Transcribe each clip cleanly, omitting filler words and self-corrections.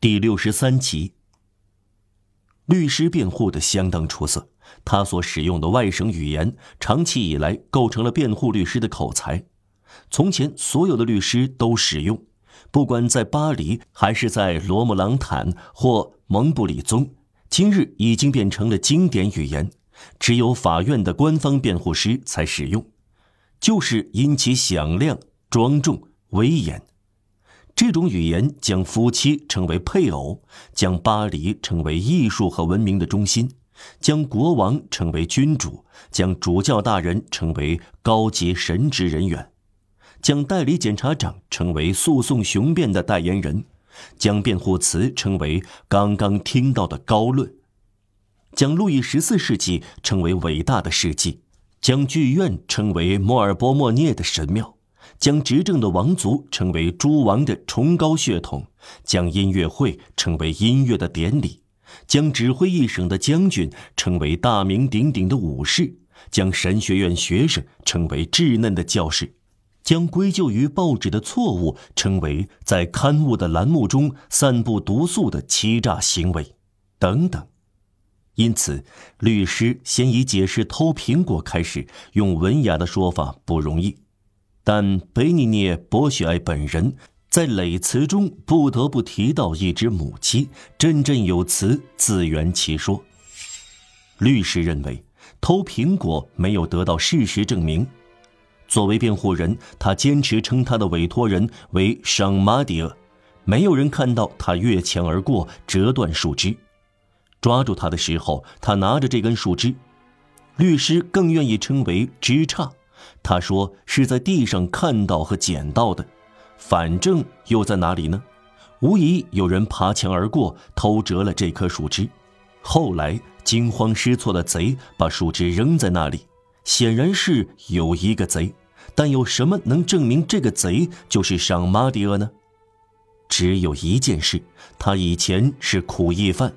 第63集。律师辩护的相当出色，他所使用的外省语言长期以来构成了辩护律师的口才。从前所有的律师都使用，不管在巴黎还是在罗姆朗坦或蒙布里宗，今日已经变成了经典语言，只有法院的官方辩护师才使用，就是因其响亮、庄重、威严。这种语言将夫妻称为配偶，将巴黎称为艺术和文明的中心，将国王称为君主，将主教大人称为高级神职人员，将代理检察长称为诉讼雄辩的代言人，将辩护词称为刚刚听到的高论，将路易14世纪称为伟大的世纪，将剧院称为莫尔波莫涅的神庙，将执政的王族成为诸王的崇高血统，将音乐会成为音乐的典礼，将指挥一省的将军成为大名鼎鼎的武士，将神学院学生成为稚嫩的教士，将归咎于报纸的错误成为在刊物的栏目中散布毒素的欺诈行为等等。因此律师先以解释偷苹果开始，用文雅的说法不容易，但贝尼涅·博雪爱本人在累词中不得不提到一只母鸡，振振有词，自圆其说。律师认为偷苹果没有得到事实证明，作为辩护人，他坚持称他的委托人为尚马迪尔，没有人看到他越墙而过，折断树枝。抓住他的时候，他拿着这根树枝，律师更愿意称为枝杈，他说是在地上看到和捡到的，反正又在哪里呢？无疑有人爬墙而过，偷折了这棵树枝。后来惊慌失措的贼把树枝扔在那里，显然是有一个贼，但有什么能证明这个贼就是尚马迪厄呢？只有一件事，他以前是苦役犯。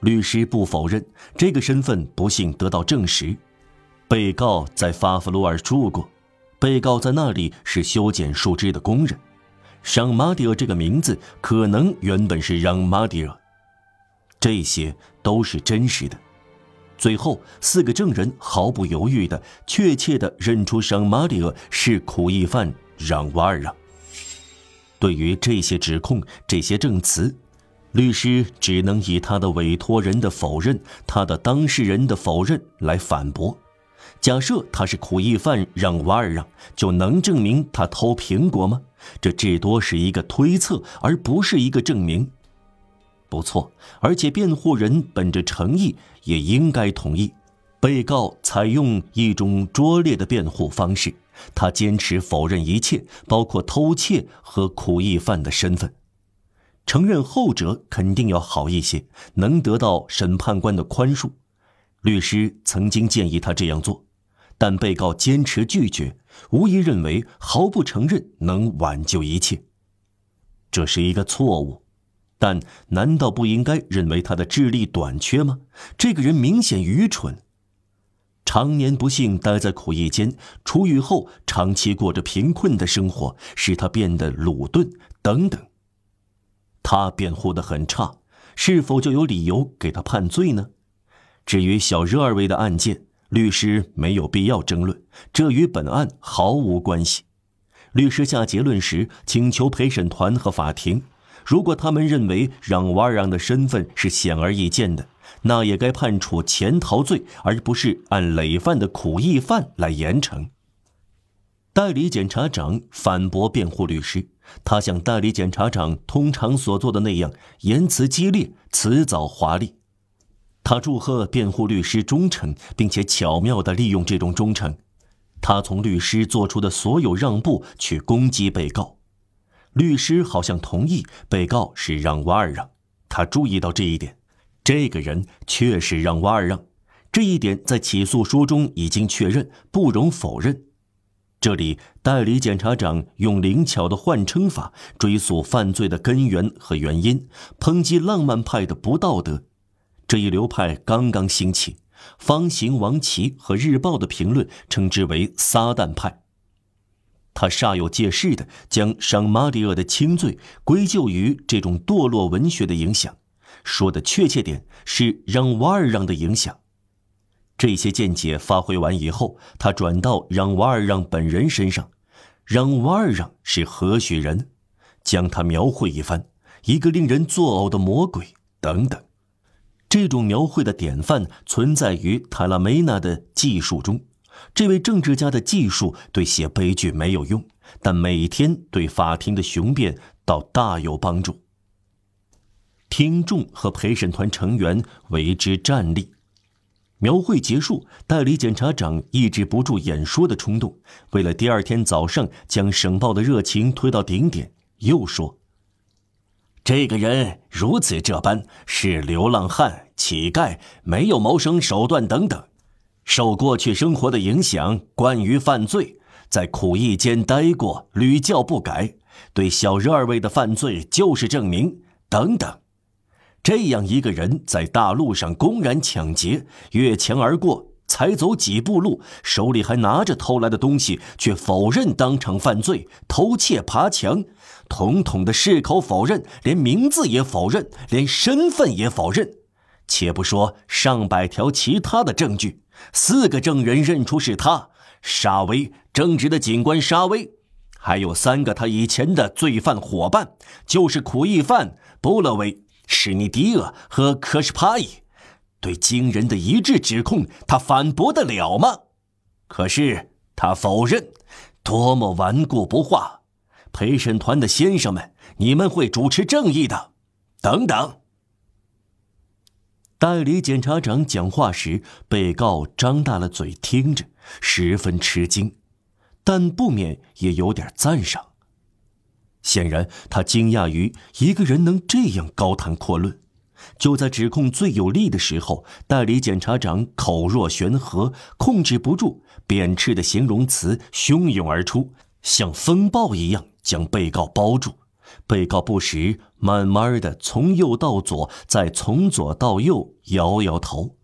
律师不否认，这个身份不幸得到证实。被告在法弗鲁尔住过，被告在那里是修剪树枝的工人。尚马迪尔这个名字可能原本是让马迪尔，这些都是真实的。最后4个证人毫不犹豫地确切地认出尚马迪尔是苦役犯让瓦尔让。对于这些指控，这些证词，律师只能以他的委托人的否认，他的当事人的否认来反驳。假设他是苦役犯让瓦尔让，就能证明他偷苹果吗？这至多是一个推测，而不是一个证明。不错，而且辩护人本着诚意也应该同意。被告采用一种拙劣的辩护方式，他坚持否认一切，包括偷窃和苦役犯的身份。承认后者肯定要好一些，能得到审判官的宽恕。律师曾经建议他这样做，但被告坚持拒绝，无疑认为毫不承认能挽救一切。这是一个错误，但难道不应该认为他的智力短缺吗？这个人明显愚蠢，常年不幸待在苦役间，出狱后长期过着贫困的生活，使他变得鲁钝等等。他辩护得很差，是否就有理由给他判罪呢？至于小热二维的案件，律师没有必要争论，这与本案毫无关系。律师下结论时请求陪审团和法庭，如果他们认为让瓦尔让的身份是显而易见的，那也该判处潜逃罪，而不是按累犯的苦役犯来严惩。代理检察长反驳辩护律师，他像代理检察长通常所做的那样，言辞激烈，辞藻华丽。他祝贺辩护律师忠诚，并且巧妙地利用这种忠诚，他从律师做出的所有让步去攻击被告。律师好像同意被告是让瓦尔让，他注意到这一点，这个人确实让瓦尔让，这一点在起诉书中已经确认，不容否认。这里代理检察长用灵巧的换称法追溯犯罪的根源和原因，抨击浪漫派的不道德。这一流派刚刚兴起，方形王琦和日报的评论称之为撒旦派。他煞有介事地将赏马里厄的轻罪归咎于这种堕落文学的影响，说的确切点是让瓦尔让的影响。这些见解发挥完以后，他转到让瓦尔让本人身上。让瓦尔让是何许人，将他描绘一番，一个令人作呕的魔鬼等等。这种描绘的典范存在于塔拉梅纳的技术中。这位政治家的技术对写悲剧没有用，但每天对法庭的雄辩倒大有帮助。听众和陪审团成员为之站立。描绘结束，代理检察长抑制不住演说的冲动，为了第二天早上将省报的热情推到顶点，又说：这个人如此这般，是流浪汉、乞丐，没有谋生手段等等，受过去生活的影响，惯于犯罪，在苦役间待过，屡教不改，对小日二位的犯罪就是证明等等。这样一个人在大路上公然抢劫，越墙而过，才走几步路，手里还拿着偷来的东西，却否认当场犯罪，偷窃、爬墙，统统的矢口否认，连名字也否认，连身份也否认。且不说上百条其他的证据，4个证人认出是他，沙威，正直的警官沙威，还有3个他以前的罪犯伙伴，就是苦役犯布勒维、史尼迪厄和科什帕伊，对惊人的一致指控，他反驳得了吗？可是他否认，多么顽固不化！陪审团的先生们，你们会主持正义的，等等。代理检察长讲话时，被告张大了嘴听着，十分吃惊，但不免也有点赞赏。显然他惊讶于一个人能这样高谈阔论。就在指控最有力的时候，代理检察长口若悬河，控制不住，贬斥的形容词汹涌而出，像风暴一样将被告包住。被告不时慢慢地从右到左，再从左到右摇摇头。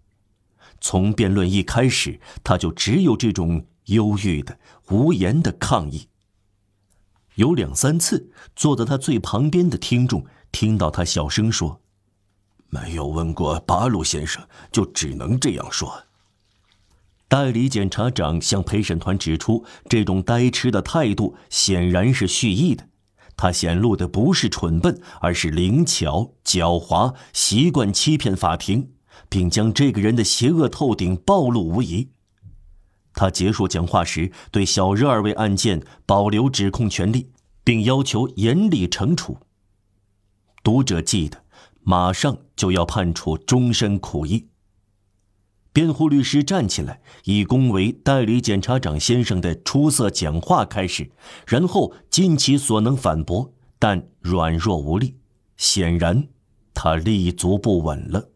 从辩论一开始，他就只有这种忧郁的无言的抗议。有2、3次，坐在他最旁边的听众听到他小声说：没有问过巴鲁先生，就只能这样说。代理检察长向陪审团指出，这种呆痴的态度显然是蓄意的。他显露的不是蠢笨，而是灵巧、狡猾，习惯欺骗法庭，并将这个人的邪恶透顶暴露无遗。他结束讲话时，对小日二位案件保留指控权利，并要求严厉惩处。读者记得，马上就要判处终身苦役。辩护律师站起来，以恭维代理检察长先生的出色讲话开始，然后尽其所能反驳，但软弱无力，显然他立足不稳了。